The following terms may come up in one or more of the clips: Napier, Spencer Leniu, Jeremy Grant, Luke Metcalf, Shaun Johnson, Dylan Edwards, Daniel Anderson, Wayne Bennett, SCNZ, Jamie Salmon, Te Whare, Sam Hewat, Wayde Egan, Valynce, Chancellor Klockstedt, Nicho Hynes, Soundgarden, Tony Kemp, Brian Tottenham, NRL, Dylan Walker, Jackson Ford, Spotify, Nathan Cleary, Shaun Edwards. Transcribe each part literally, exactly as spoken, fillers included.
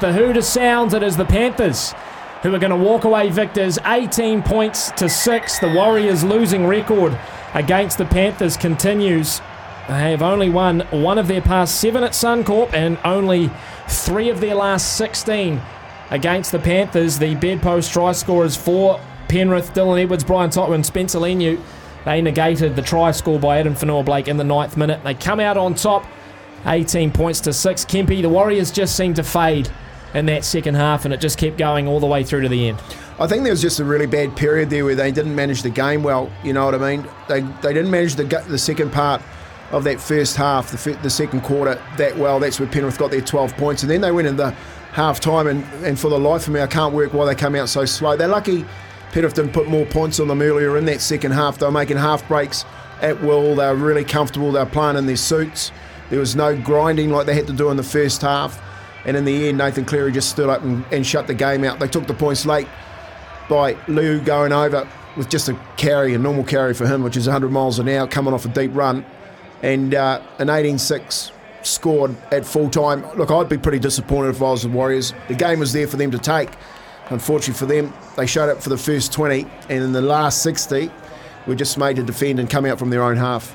The hooter sounds. It is the Panthers who are going to walk away victors, eighteen points to six. The Warriors' losing record against the Panthers continues. They have only won one of their past seven at Suncorp and only three of their last sixteen against the Panthers. The bedpost try scorers for Penrith, Dylan Edwards, Brian Tottenham and Spencer Leniu. They negated the try score by Adam Fonua Blake in the ninth minute. They come out on top, eighteen points to six. Kempe, the Warriors just seem to fade in that second half, and it just kept going all the way through to the end. I think there was just a really bad period there where they didn't manage the game well, you know what I mean? They they didn't manage the the second part of that first half, the, the second quarter that well. That's where Penrith got their twelve points, and then they went into half-time, and, and for the life of me, I can't work why they come out so slow. They're lucky Penrith didn't put more points on them earlier in that second half. They were making half-breaks at will. They were really comfortable. They were playing in their suits. There was no grinding like they had to do in the first half. And in the end, Nathan Cleary just stood up and, and shut the game out. They took the points late by Liu going over with just a carry, a normal carry for him, which is one hundred miles an hour, coming off a deep run. And uh, an eighteen six scored at full time. Look, I'd be pretty disappointed if I was the Warriors. The game was there for them to take. Unfortunately for them, they showed up for the first twenty, and in the last sixty, were just made to defend and come out from their own half.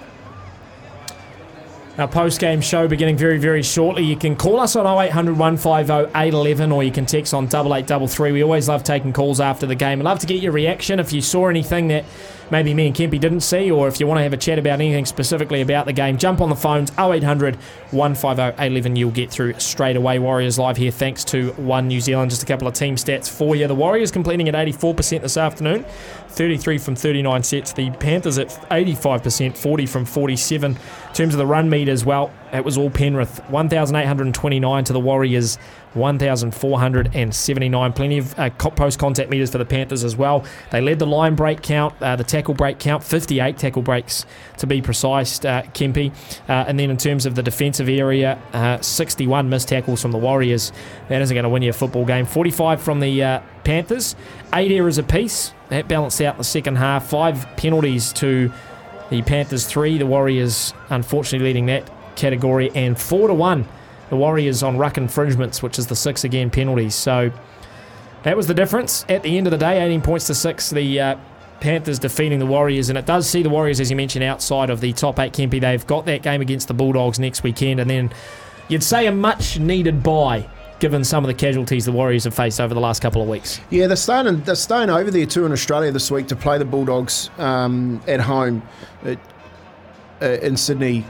Our post-game show beginning very, very shortly. You can call us on oh eight hundred, one five oh, eight one one, or you can text on double eight double three. We always love taking calls after the game. I'd love to get your reaction if you saw anything that maybe me and Kempe didn't see, or if you want to have a chat about anything specifically about the game, jump on the phones, oh eight hundred, one five oh, eight one one. You'll get through straight away. Warriors live here, thanks to One New Zealand. Just a couple of team stats for you. The Warriors completing at eighty-four percent this afternoon, thirty-three from thirty-nine sets. The Panthers at eighty-five percent, forty from forty-seven. In terms of the run meter as well, it was all Penrith, one thousand eight hundred twenty-nine to the Warriors, one thousand four hundred seventy-nine. Plenty of uh, post-contact meters for the Panthers as well. They led the line break count, uh, the tackle break count, fifty-eight tackle breaks to be precise, uh, Kempe. Uh, and then in terms of the defensive area, uh, sixty-one missed tackles from the Warriors. That isn't going to win you a football game. forty-five from the uh, Panthers, eight errors apiece. That balanced out the second half. Five penalties to the Panthers, three. The Warriors, unfortunately, leading that category. And four to one. The Warriors on ruck infringements, which is the six again penalties. So that was the difference at the end of the day. eighteen points to six, the uh, Panthers defeating the Warriors, and it does see the Warriors, as you mentioned, outside of the top eight. Kempe, they've got that game against the Bulldogs next weekend, and then you'd say a much needed bye given some of the casualties the Warriors have faced over the last couple of weeks. Yeah, they're staying, they're staying over there too in Australia this week to play the Bulldogs um, at home at, uh, in Sydney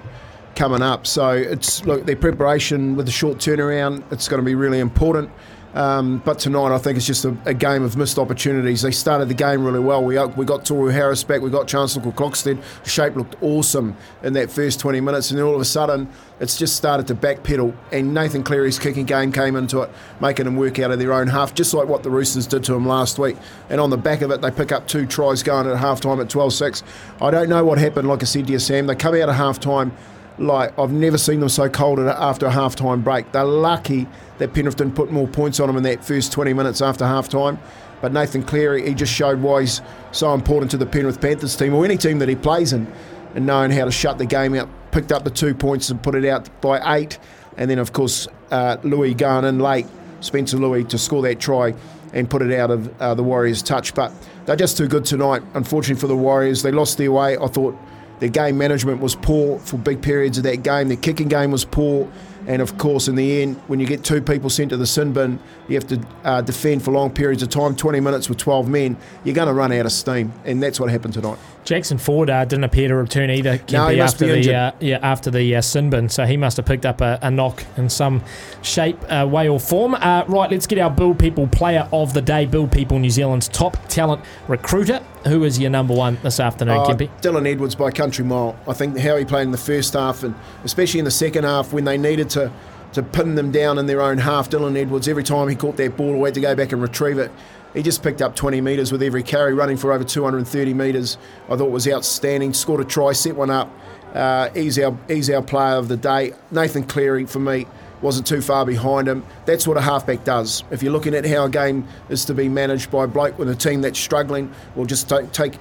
coming up. So it's look, their preparation with the short turnaround, it's going to be really important. Um, but tonight I think it's just a, a game of missed opportunities. They started the game really well. We we got Tohu Harris back, we got Chancellor Klockstedt. Shape looked awesome in that first twenty minutes, and then all of a sudden it's just started to backpedal, and Nathan Cleary's kicking game came into it, making them work out of their own half, just like what the Roosters did to them last week. And on the back of it, they pick up two tries going at halftime at twelve six. I don't know what happened, like I said to you, Sam. They come out of halftime like I've never seen them so cold after a half-time break. They're lucky that Penrith didn't put more points on them in that first twenty minutes after half-time. But Nathan Cleary, he just showed why he's so important to the Penrith Panthers team, or any team that he plays in, and knowing how to shut the game out. Picked up the two points and put it out by eight. And then, of course, uh, Luai going in late, Spencer Luai, to score that try and put it out of uh, the Warriors' touch. But they're just too good tonight, unfortunately, for the Warriors. They lost their way, I thought. Their game management was poor for big periods of that game. Their kicking game was poor. And, of course, in the end, when you get two people sent to the sin bin, you have to uh, defend for long periods of time, twenty minutes with twelve men. You're going to run out of steam, and that's what happened tonight. Jackson Ford uh, didn't appear to return either, Kempe, no, he must after, be the, uh, yeah, after the uh, sin bin, so he must have picked up a, a knock in some shape, uh, way or form. Uh, right, let's get our Build People Player of the Day, Build People New Zealand's top talent recruiter. Who is your number one this afternoon, uh, Kempe? Dylan Edwards by country mile. I think how he played in the first half, and especially in the second half when they needed to to pin them down in their own half. Dylan Edwards, every time he caught that ball, he had to go back and retrieve it. He just picked up twenty metres with every carry, running for over two hundred thirty metres. I thought was outstanding. Scored a try, set one up. Uh, he's, our, he's our player of the day. Nathan Cleary, for me, wasn't too far behind him. That's what a halfback does. If you're looking at how a game is to be managed by a bloke with a team that's struggling, or just take, take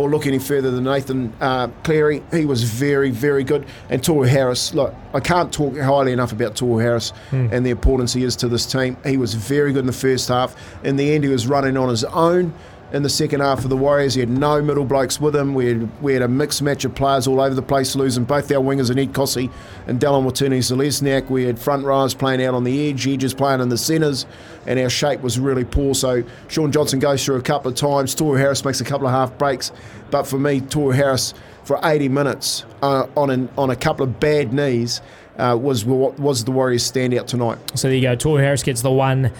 or look any further than Nathan uh, Cleary. He was very, very good. And Tohu Harris, look, I can't talk highly enough about Tohu Harris mm. and the importance he is to this team. He was very good in the first half. In the end, he was running on his own. In the second half of the Warriors, he had no middle blokes with him. We had, we had a mixed match of players all over the place, losing both our wingers and Ed Kosi and Dylan Watene-Zelezniak. We had front rowers playing out on the edge, edges playing in the centres, and our shape was really poor. So Shaun Johnson goes through a couple of times. Tohu Harris makes a couple of half breaks. But for me, Tohu Harris, for eighty minutes uh, on, an, on a couple of bad knees, uh, was, was the Warriors' standout tonight. So there you go. Tohu Harris gets the one.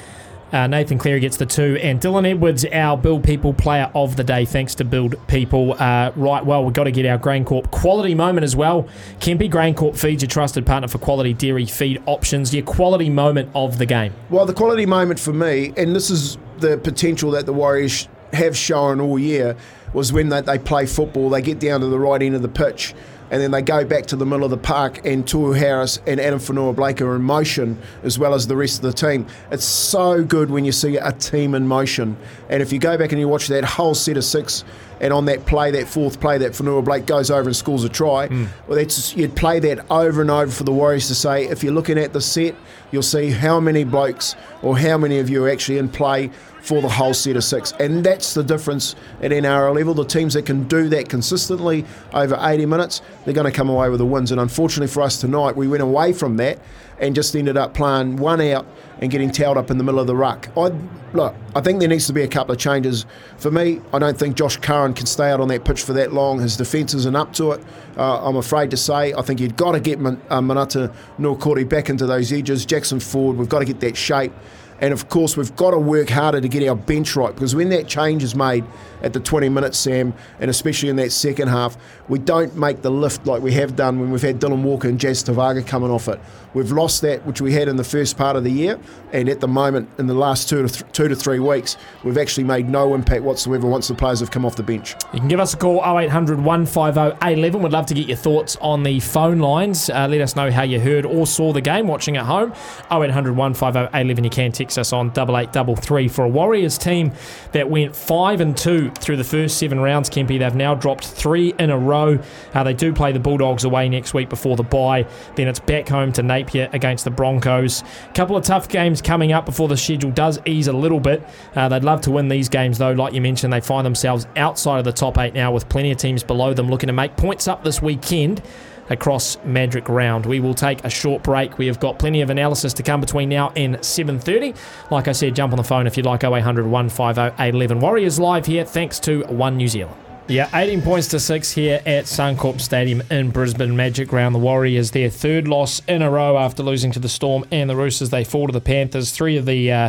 Uh, Nathan Cleary gets the two, and Dylan Edwards, our Build People player of the day, thanks to Build People. Uh, right, well, we've got to get our GrainCorp quality moment as well. Kempi, GrainCorp Feeds, your trusted partner for quality dairy feed options. Your quality moment of the game? Well, the quality moment for me, and this is the potential that the Warriors have shown all year, was when they, they play football, they get down to the right end of the pitch, and then they go back to the middle of the park, and Tohu Harris and Adam Fonua Blake are in motion, as well as the rest of the team. It's so good when you see a team in motion. And if you go back and you watch that whole set of six, and on that play, that fourth play, that Fonua Blake goes over and scores a try, mm. well, that's, you'd play that over and over for the Warriors to say, if you're looking at the set, you'll see how many blokes or how many of you are actually in play for the whole set of six. And that's the difference at N R L level. The teams that can do that consistently over eighty minutes, they're going to come away with the wins. And unfortunately for us tonight, we went away from that and just ended up playing one out and getting towed up in the middle of the ruck. I, look, I think there needs to be a couple of changes. For me, I don't think Josh Curran can stay out on that pitch for that long. His defence isn't up to it, uh, I'm afraid to say. I think you've got to get Man- uh, Manata Nwakori back into those edges. Jackson Ford, we've got to get that shape. And, of course, we've got to work harder to get our bench right, because when that change is made at the twenty minutes, Sam, and especially in that second half, we don't make the lift like we have done when we've had Dylan Walker and Jazz Tevaga coming off it. We've lost that, which we had in the first part of the year, and at the moment, in the last two to, th- two to three weeks, we've actually made no impact whatsoever once the players have come off the bench. You can give us a call, oh eight hundred, one five oh, eight eleven. We'd love to get your thoughts on the phone lines. Uh, let us know how you heard or saw the game watching at home. oh eight hundred, one five oh, eight eleven. You can text us on double eight double three. For a Warriors team that went five and two through the first seven rounds, Kempi, they've now dropped three in a row. Uh, they do play the Bulldogs away next week before the bye. Then it's back home to Nathan against the Broncos. A couple of tough games coming up before the schedule does ease a little bit. Uh, they'd love to win these games, though. Like you mentioned, they find themselves outside of the top eight now, with plenty of teams below them looking to make points up this weekend across Madrick Round. We will take a short break. We have got plenty of analysis to come between now and seven thirty. Like I said, jump on the phone if you'd like, oh eight hundred, one five oh, eight eleven. Warriors live here, thanks to One New Zealand. Yeah, eighteen points to six here at Suncorp Stadium in Brisbane. Magic Round, the Warriors, their third loss in a row after losing to the Storm and the Roosters. They fall to the Panthers, three of the uh,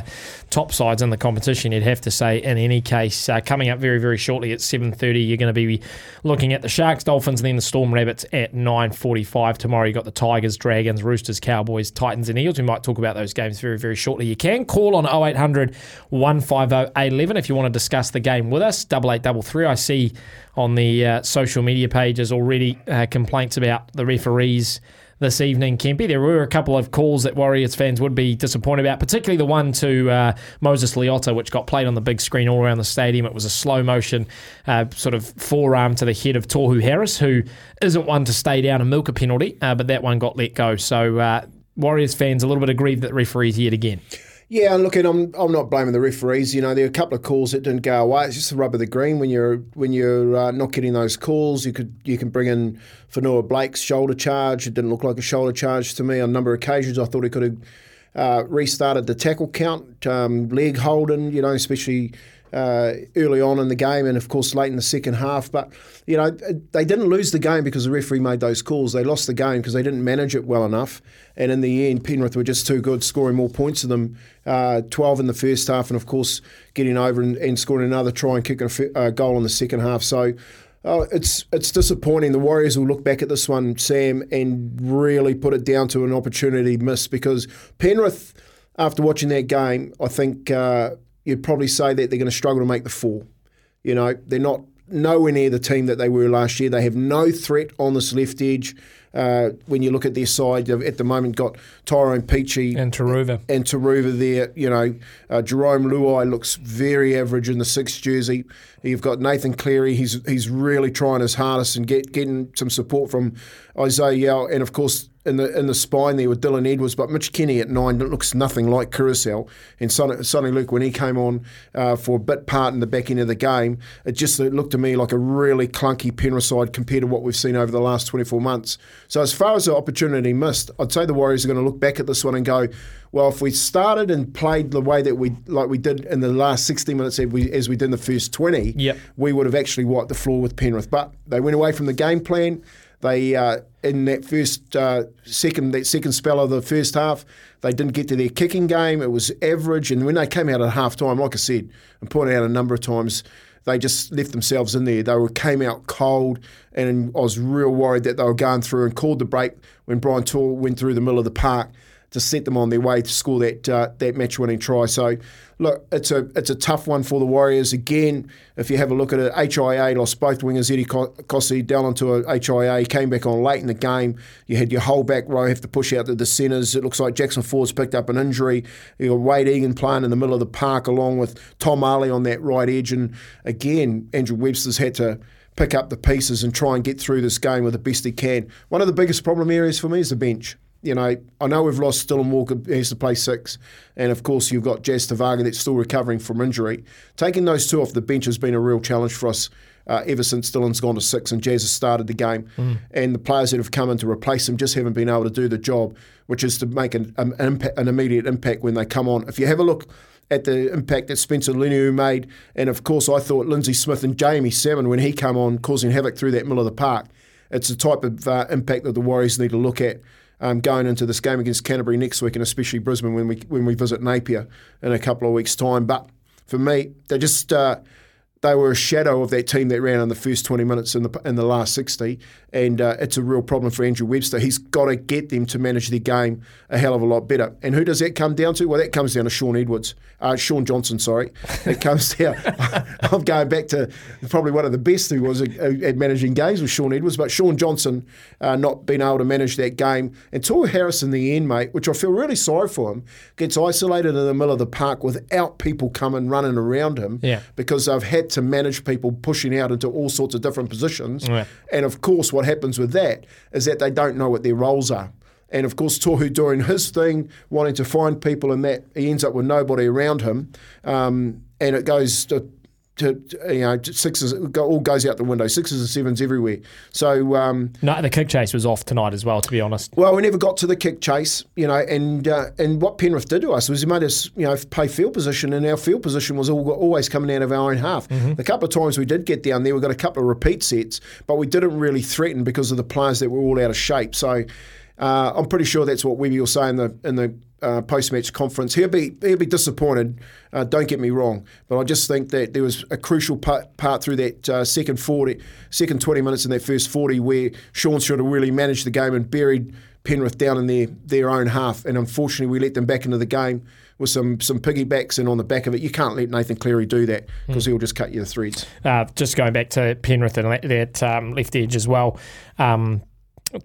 top sides in the competition, you'd have to say, in any case. Uh, coming up very, very shortly at seven thirty, you're going to be looking at the Sharks, Dolphins, and then the Storm Rabbits at nine forty-five. Tomorrow you've got the Tigers, Dragons, Roosters, Cowboys, Titans, and Eels. We might talk about those games very, very shortly. You can call on oh eight hundred, one five oh, eight eleven if you want to discuss the game with us. double eight double three, I see on the uh, social media pages already uh, complaints about the referees this evening, Kempi. There were a couple of calls that Warriors fans would be disappointed about, particularly the one to uh, Moses Leota, which got played on the big screen all around the stadium. It was a slow motion uh, sort of forearm to the head of Tohu Harris, who isn't one to stay down and milk a penalty, uh, but that one got let go. So uh, Warriors fans a little bit aggrieved that the referees yet again. Yeah, and look, and I'm I'm not blaming the referees. You know, there are a couple of calls that didn't go away. It's just the rub of the green when you're when you're uh, not getting those calls. You could you can bring in Fonua Blake's shoulder charge. It didn't look like a shoulder charge to me. On a number of occasions, I thought he could have uh, restarted the tackle count, um, leg holding. You know, especially uh, early on in the game, and of course late in the second half. But you know, they didn't lose the game because the referee made those calls. They lost the game because they didn't manage it well enough. And in the end, Penrith were just too good, scoring more points than them, uh, twelve in the first half, and of course getting over and, and scoring another try and kicking a uh, goal in the second half. So oh, it's it's disappointing. The Warriors will look back at this one, Sam, and really put it down to an opportunity miss, because Penrith, after watching that game, I think uh, you'd probably say that they're going to struggle to make the four. You know, they're not nowhere near the team that they were last year. They have no threat on this left edge. Uh, when you look at their side, they've at the moment got Tyrone Peachy and Taruva and Taruva there. You know, uh, Jerome Luai looks very average in the sixth jersey. You've got Nathan Cleary. He's he's really trying his hardest and get, getting some support from Isaiah Yale, and of course in the in the spine there with Dylan Edwards. But Mitch Kenny at nine looks nothing like Curacao. And Sonny, Sonny Luke, when he came on uh, for a bit part in the back end of the game, it just it looked to me like a really clunky Penrith side compared to what we've seen over the last twenty-four months. So as far as the opportunity missed, I'd say the Warriors are going to look back at this one and go, well, if we started and played the way that we like we did in the last sixty minutes as we, as we did in the first twenty, yep. we would have actually wiped the floor with Penrith. But they went away from the game plan. They uh, in that first uh, second that second spell of the first half, they didn't get to their kicking game. It was average, and when they came out at half time, like I said, and pointed out a number of times, they just left themselves in there. They were came out cold, and I was real worried that they were going through and called the break when Brian Tall went through the middle of the park to set them on their way to score that uh, that match-winning try. So, look, it's a it's a tough one for the Warriors. Again, if you have a look at it, H I A lost both wingers. Ed Kosi down onto a H I A, came back on late in the game. You had your whole back row have to push out to the centres. It looks like Jackson Ford's picked up an injury. You got Wayde Egan playing in the middle of the park along with Tom Arley on that right edge. And, again, Andrew Webster's had to pick up the pieces and try and get through this game with the best he can. One of the biggest problem areas for me is the bench. You know, I know we've lost Dylan Walker, who has to play six, and of course you've got Jazz Tevaga that's still recovering from injury. Taking those two off the bench has been a real challenge for us uh, ever since Dylan's gone to six and Jazz has started the game. Mm. And the players that have come in to replace him just haven't been able to do the job, which is to make an, an, impact, an immediate impact when they come on. If you have a look at the impact that Spencer Leniu made, and of course I thought Lindsay Smith and Jamie Salmon, when he came on, causing havoc through that middle of the park, it's the type of uh, impact that the Warriors need to look at. Um, going into this game against Canterbury next week, and especially Brisbane when we when we visit Napier in a couple of weeks' time. But for me, they just uh, they were a shadow of that team that ran in the first twenty minutes in the in the last sixty, and uh, it's a real problem for Andrew Webster. He's got to get them to manage their game a hell of a lot better. And who does that come down to? Well, that comes down to Shaun Edwards, uh, Shaun Johnson. Sorry, it comes down. I'm going back to probably one of the best who was at managing games with Shaun Edwards, but Shaun Johnson uh, not being able to manage that game. And Tohu Harris in the end, mate, which I feel really sorry for him, gets isolated in the middle of the park without people coming running around him, yeah. because they've had to manage people pushing out into all sorts of different positions. Yeah. And of course, what happens with that is that they don't know what their roles are. And of course, Tohu doing his thing, wanting to find people, and that he ends up with nobody around him. Um, and it goes to, to you know, sixes, it all goes out the window, sixes and sevens everywhere. So um, no, the kick chase was off tonight as well, to be honest. Well, we never got to the kick chase, you know. And uh, and what Penrith did to us was he made us, you know, play field position, and our field position was all, always coming out of our own half. Mm-hmm. The couple of times we did get down there, we got a couple of repeat sets, but we didn't really threaten because of the players that were all out of shape. So. Uh, I'm pretty sure that's what Webby will say in the in the uh, post-match conference. He'll be he'll be disappointed. Uh, don't get me wrong, but I just think that there was a crucial part, part through that uh, second forty, second twenty minutes in that first forty where Shaun should have really managed the game and buried Penrith down in their their own half. And unfortunately, we let them back into the game with some some piggybacks, and on the back of it, you can't let Nathan Cleary do that because mm. he'll just cut you to threads. Uh, just going back to Penrith and that, that um, left edge as well. Um,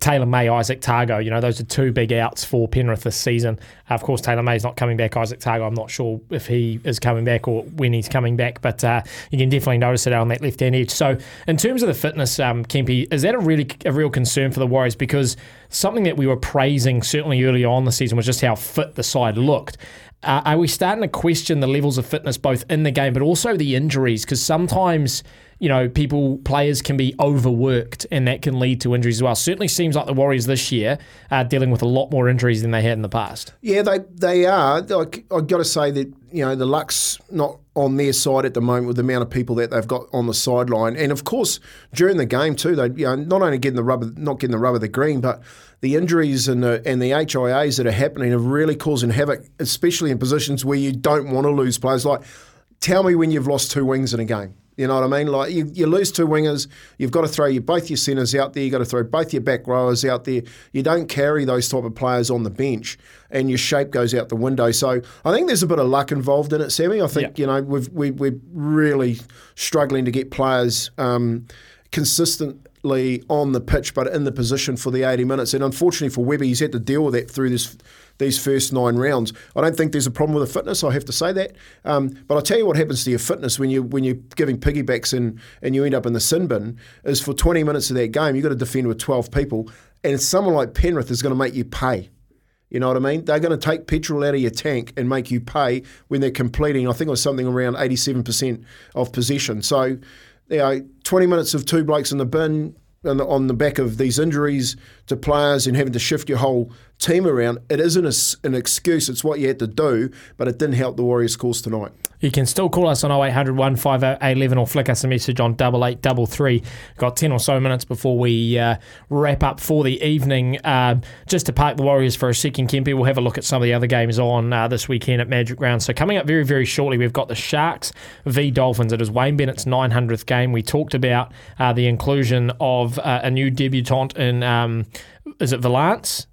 Taylor May, Isaac Targo, you know, those are two big outs for Penrith this season. Uh, of course, Taylor May's not coming back. Isaac Targo, I'm not sure if he is coming back or when he's coming back, but uh, you can definitely notice it on that left-hand edge. So in terms of the fitness, um, Kempe, is that a really a real concern for the Warriors? Because something that we were praising certainly early on the season was just how fit the side looked. Uh, are we starting to question the levels of fitness both in the game but also the injuries? Because sometimes, you know, people, players can be overworked and that can lead to injuries as well. Certainly seems like the Warriors this year are dealing with a lot more injuries than they had in the past. Yeah, they, they are. Like, I've got to say that, you know, the luck's not on their side at the moment with the amount of people that they've got on the sideline. And, of course, during the game too, they, you know, not only getting the rubber, not getting the rubber of the green, but the injuries and the, and the H I As that are happening are really causing havoc, especially in positions where you don't want to lose players. Like, tell me when you've lost two wings in a game. You know what I mean? Like you, you lose two wingers, you've got to throw your, both your centres out there, you've got to throw both your back rowers out there. You don't carry those type of players on the bench and your shape goes out the window. So I think there's a bit of luck involved in it, Sammy. I think, yeah. you know, we've, we, we're really struggling to get players um, consistently on the pitch but in the position for the eighty minutes. And unfortunately for Webber, he's had to deal with that through this these first nine rounds. I don't think there's a problem with the fitness, I have to say that. Um, but I'll tell you what happens to your fitness when, you, when you're giving piggybacks and, and you end up in the sin bin is for twenty minutes of that game, you've got to defend with twelve people, and someone like Penrith is going to make you pay. You know what I mean? They're going to take petrol out of your tank and make you pay when they're completing, I think it was something around eighty-seven percent of possession. So, you know, twenty minutes of two blokes in the bin, on the back of these injuries to players and having to shift your whole team around, it isn't an excuse. It's what you had to do, but it didn't help the Warriors' cause tonight. You can still call us on oh eight hundred, one five oh, eight one one or flick us a message on double eight double three. Got ten or so minutes before we uh, wrap up for the evening. Uh, just to park the Warriors for a second, Kempe, we'll have a look at some of the other games on uh, this weekend at Magic Round. So coming up very, very shortly, we've got the Sharks v Dolphins. It is Wayne Bennett's nine hundredth game. We talked about uh, the inclusion of uh, a new debutant in, um, is it Valynce?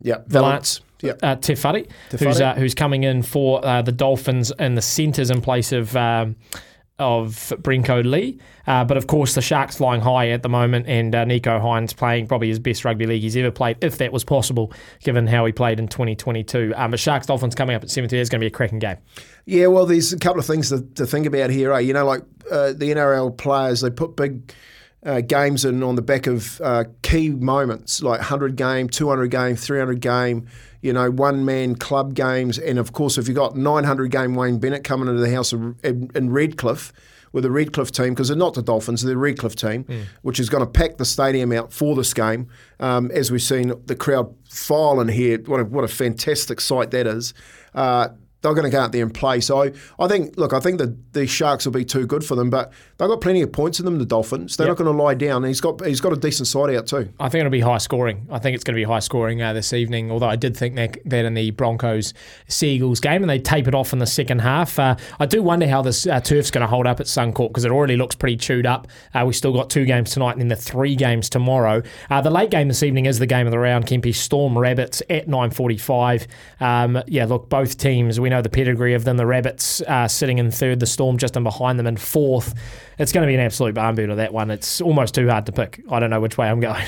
Yeah, Valynce. Yep. Uh, Te Whare, who's, uh, who's coming in for uh, the Dolphins and the centres in place of um, of Brenko Lee. Uh, but of course, the Sharks flying high at the moment, and uh, Nicho Hynes playing probably his best rugby league he's ever played, if that was possible, given how he played in twenty twenty-two. Um, but Sharks Dolphins coming up at seven thirty is going to be a cracking game. Yeah, well, there's a couple of things to, to think about here. Eh? You know, like uh, the N R L players, they put big Uh, games in on the back of uh, key moments like one hundred game, two hundred game, three hundred game, you know, one-man club games. And, of course, if you've got nine hundred game Wayne Bennett coming into the house in, in Redcliffe with the Redcliffe team, because they're not the Dolphins, they're the Redcliffe team, mm. which is going to pack the stadium out for this game. Um, as we've seen, the crowd file in here. What a, what a fantastic sight that is. Uh, They're going to go out there and play. So I think, look, I think the, the Sharks will be too good for them, but they've got plenty of points in them, the Dolphins. They're yep. not going to lie down. He's got he's got a decent side out too. I think it'll be high scoring. I think it's going to be high scoring uh, this evening, although I did think that, that in the Broncos-Seagulls game, and they tape it off in the second half. Uh, I do wonder how this uh, turf's going to hold up at Suncorp because it already looks pretty chewed up. Uh, we've still got two games tonight and then the three games tomorrow. Uh, the late game this evening is the game of the round, Kempe, Storm Rabbits at nine forty-five. Um, yeah, look, both teams, we know the pedigree of them. The Rabbits uh, sitting in third, the Storm just in behind them in fourth. It's going to be an absolute barn burner, that one. It's almost too hard to pick. I don't know which way I'm going.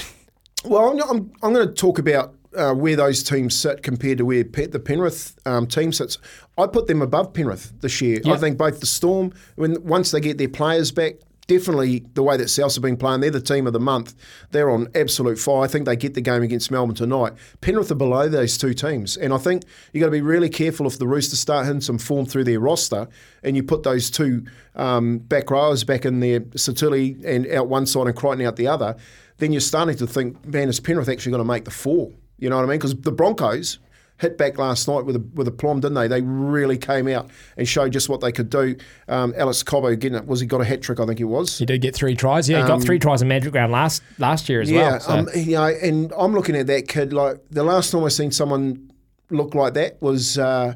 Well, I'm I'm, I'm going to talk about uh, where those teams sit compared to where Pet, the Penrith um, team sits. I put them above Penrith this year. Yep. I think both the Storm, when once they get their players back, definitely the way that Souths have been playing, they're the team of the month. They're on absolute fire. I think they get the game against Melbourne tonight. Penrith are below those two teams. And I think you've got to be really careful if the Roosters start hitting some form through their roster and you put those two um, back rowers back in there, Satili and out one side and Crichton out the other, then you're starting to think, man, is Penrith actually going to make the four? You know what I mean? Because the Broncos hit back last night with a with a plum, didn't they? They really came out and showed just what they could do. Um, Alex Cobo, again, it was he got a hat trick? I think it was. He did get three tries. Yeah, he um, got three tries in Magic Round last last year as yeah, well. So. Um, you know, and I'm looking at that kid like the last time I seen someone look like that was uh,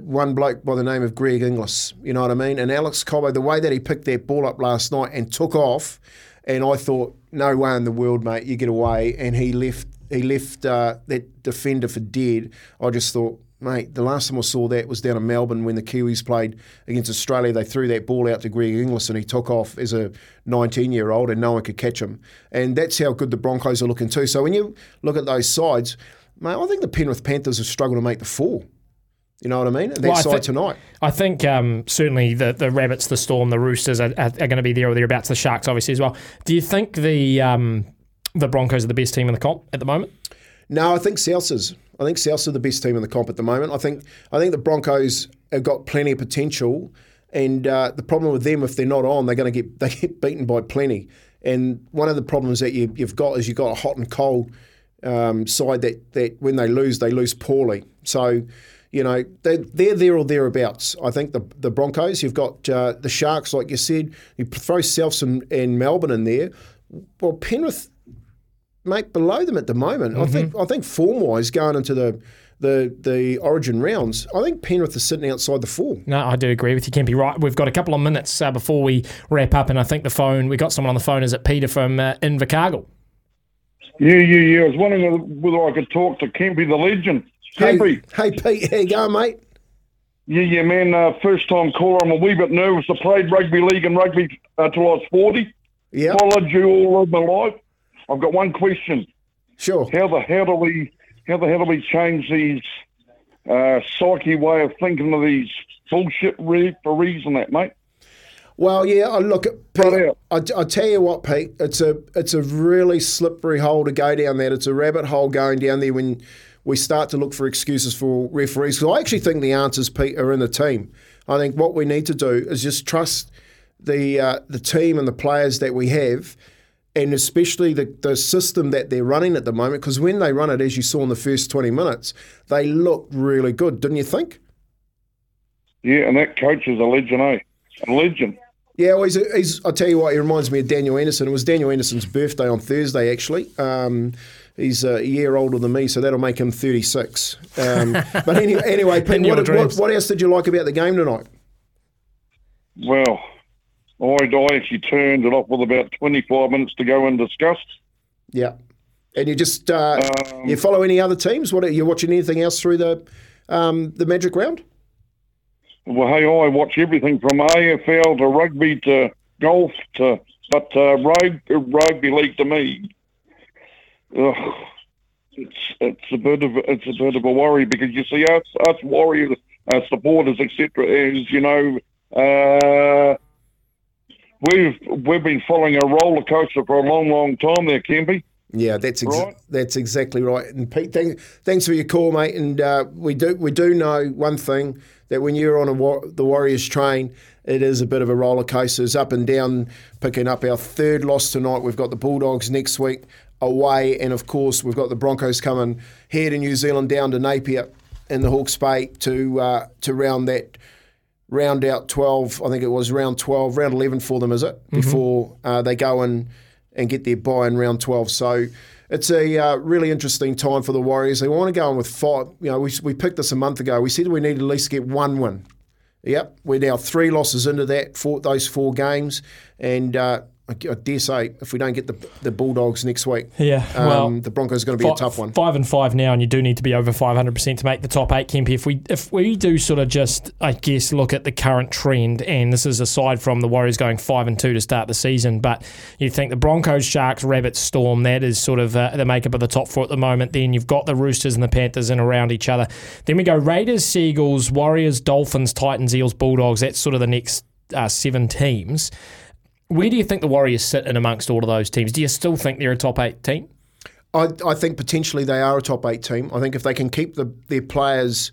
one bloke by the name of Greg Inglis. You know what I mean? And Alex Cobo, the way that he picked that ball up last night and took off, and I thought, no way in the world, mate, you get away, and he left. He left uh, that defender for dead. I just thought, mate, the last time I saw that was down in Melbourne when the Kiwis played against Australia. They threw that ball out to Greg Inglis and he took off as a nineteen-year-old and no one could catch him. And that's how good the Broncos are looking too. So when you look at those sides, mate, I think the Penrith Panthers have struggled to make the four. You know what I mean? That well, side I th- tonight. I think um, certainly the, the Rabbits, the Storm, the Roosters are, are, are going to be there or thereabouts, the Sharks obviously as well. Do you think the... Um The Broncos are the best team in the comp at the moment? No, I think Souths is. I think Souths are the best team in the comp at the moment. I think I think the Broncos have got plenty of potential, and uh, the problem with them, if they're not on, they're going to get they get beaten by plenty. And one of the problems that you, you've got is you've got a hot and cold um, side that, that when they lose, they lose poorly. So, you know, they, they're there or thereabouts. I think the the Broncos, you've got uh, the Sharks, like you said. You throw Souths and, and Melbourne in there. Well, Penrith... Mate, below them at the moment. Mm-hmm. I think I think form-wise, going into the the the Origin rounds, I think Penrith is sitting outside the four. No, I do agree with you, Kempy. Right, we've got a couple of minutes uh, before we wrap up, and I think the phone, we got someone on the phone. Is it Peter from uh, Invercargill? Yeah, yeah, yeah. I was wondering whether I could talk to Kempy, the legend. Kempy. Hey, hey Pete, how you going, mate? Yeah, yeah, man. Uh, first time caller. I'm a wee bit nervous. I played rugby league and rugby uh, till I was forty. Yeah. Followed you all of my life. I've got one question. Sure. How the how do we how the how do we change these uh, psyche way of thinking of these bullshit referees and that, mate? Well, yeah. I look at Pete. I, I tell you what, Pete. It's a it's a really slippery hole to go down there. It's a rabbit hole going down there when we start to look for excuses for referees. Because I actually think the answers, Pete, are in the team. I think what we need to do is just trust the uh, the team and the players that we have, and especially the, the system that they're running at the moment. Because when they run it, as you saw in the first twenty minutes, they looked really good, didn't you think? Yeah, and that coach is a legend, eh? A legend. Yeah, well, he's, he's, I'll tell you what, he reminds me of Daniel Anderson. It was Daniel Anderson's birthday on Thursday, actually. Um, He's a year older than me, so that'll make him thirty-six. Um, but anyway, anyway Pete, what, what, what else did you like about the game tonight? Well, I, I actually turned it off with about twenty-five minutes to go in disgust. Yeah. And you just uh, um, you follow any other teams? What are you watching anything else through the um, the Magic Round? Well, hey, I watch everything from A F L to rugby to golf to but uh, rugby, rugby league to me. Oh, it's it's a bit of it's a bit of a worry because you see us us Warriors uh, supporters et cetera is you know uh, we've we've been following a roller coaster for a long long time there, Kempy. Yeah, that's ex- right? that's exactly right. And Pete, thank, thanks for your call, mate. And uh, we do we do know one thing, that when you're on a wa- the Warriors train, it is a bit of a roller coaster. It's up and down, picking up our third loss tonight. We've got the Bulldogs next week away, and of course we've got the Broncos coming here to New Zealand, down to Napier in the Hawke's Bay to uh, to round that round out twelve. I think it was round twelve, round eleven for them, is it? Mm-hmm. Before uh, they go in and get their bye in round twelve. So it's a uh, really interesting time for the Warriors. They want to go in with five. You know, we we picked this a month ago. We said we need to at least get one win. Yep, we're now three losses into that four, those four games, and. Uh, I dare say, if we don't get the the Bulldogs next week, yeah, well, um, the Broncos are going to be five, a tough one. Five and five now, and you do need to be over five hundred percent to make the top eight, Kempy. If we if we do sort of just, I guess, look at the current trend, and this is aside from the Warriors going five and two to start the season, but you think the Broncos, Sharks, Rabbits, Storm, that is sort of uh, the makeup of the top four at the moment. Then you've got the Roosters and the Panthers in around each other. Then we go Raiders, Seagulls, Warriors, Dolphins, Titans, Eels, Bulldogs. That's sort of the next uh, seven teams. Where do you think the Warriors sit in amongst all of those teams? Do you still think they're a top eight team? I, I think potentially they are a top eight team. I think if they can keep the, their players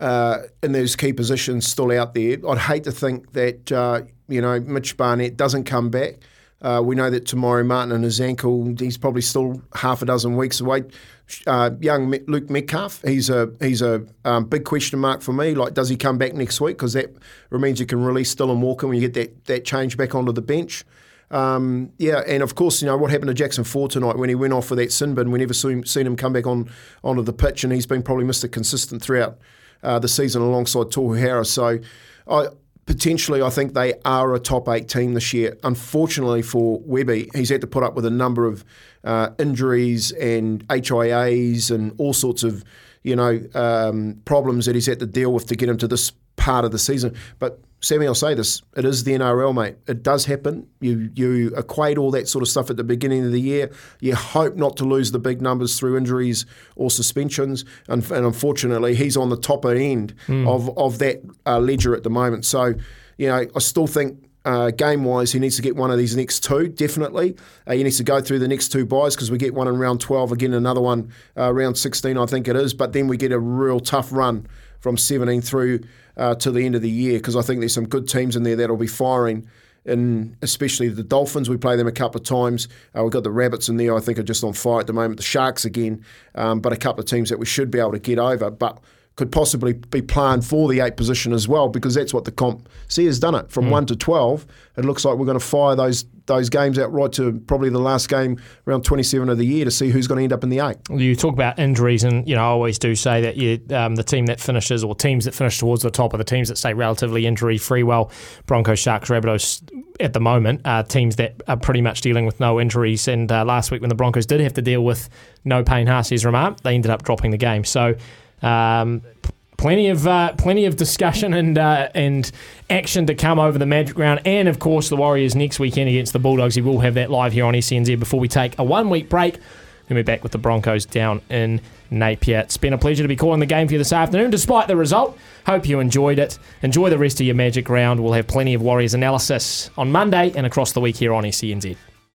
uh, in those key positions still out there, I'd hate to think that uh, you know Mitch Barnett doesn't come back. Uh, we know that Tamari Martin and his ankle, he's probably still half a dozen weeks away. Uh, young Luke Metcalf, he's a he's a um, big question mark for me. Like, does he come back next week? Because that means you can release Dylan Walker when you get that, that change back onto the bench. Um, yeah, and of course, you know, what happened to Jackson Ford tonight when he went off for that sin bin? We never seen, seen him come back on onto the pitch, and he's been probably Mister Consistent throughout uh, the season alongside Tohu Harris. So, I... Potentially, I think they are a top eight team this year. Unfortunately for Webby, he's had to put up with a number of uh, injuries and H I As and all sorts of, you know, um, problems that he's had to deal with to get him to this part of the season. But Sammy, I'll say this: it is the N R L, mate. It does happen. You you equate all that sort of stuff at the beginning of the year. You hope not to lose the big numbers through injuries or suspensions. And, and unfortunately, he's on the top end mm. of of that uh, ledger at the moment. So, you know, I still think uh, game wise, he needs to get one of these next two. Definitely, uh, he needs to go through the next two buys because we get one in round twelve, again another one uh, round sixteen, I think it is. But then we get a real tough run from seventeen through uh, to the end of the year, because I think there's some good teams in there that'll be firing, and especially the Dolphins. We play them a couple of times. Uh, we've got the Rabbits in there, I think, are just on fire at the moment. The Sharks again, um, but a couple of teams that we should be able to get over. But could possibly be planned for the eight position as well, because that's what the comp C has done it. From mm. one to twelve, it looks like we're going to fire those those games out right to probably the last game around twenty-seven of the year to see who's going to end up in the eight. You talk about injuries, and you know I always do say that you, um, the team that finishes or teams that finish towards the top are the teams that stay relatively injury-free. Well, Broncos, Sharks, Rabbitohs at the moment are teams that are pretty much dealing with no injuries, and uh, last week when the Broncos did have to deal with no Payne Harsey's remark, they ended up dropping the game. So Um, plenty of uh, plenty of discussion and uh, and action to come over the Magic Round, and of course the Warriors next weekend against the Bulldogs. You will have that live here on S C N Z before we take a one week break. Then we're back with the Broncos down in Napier. It's been a pleasure to be calling the game for you this afternoon, despite the result. Hope you enjoyed it. Enjoy the rest of your Magic Round. We'll have plenty of Warriors analysis on Monday and across the week here on S C N Z.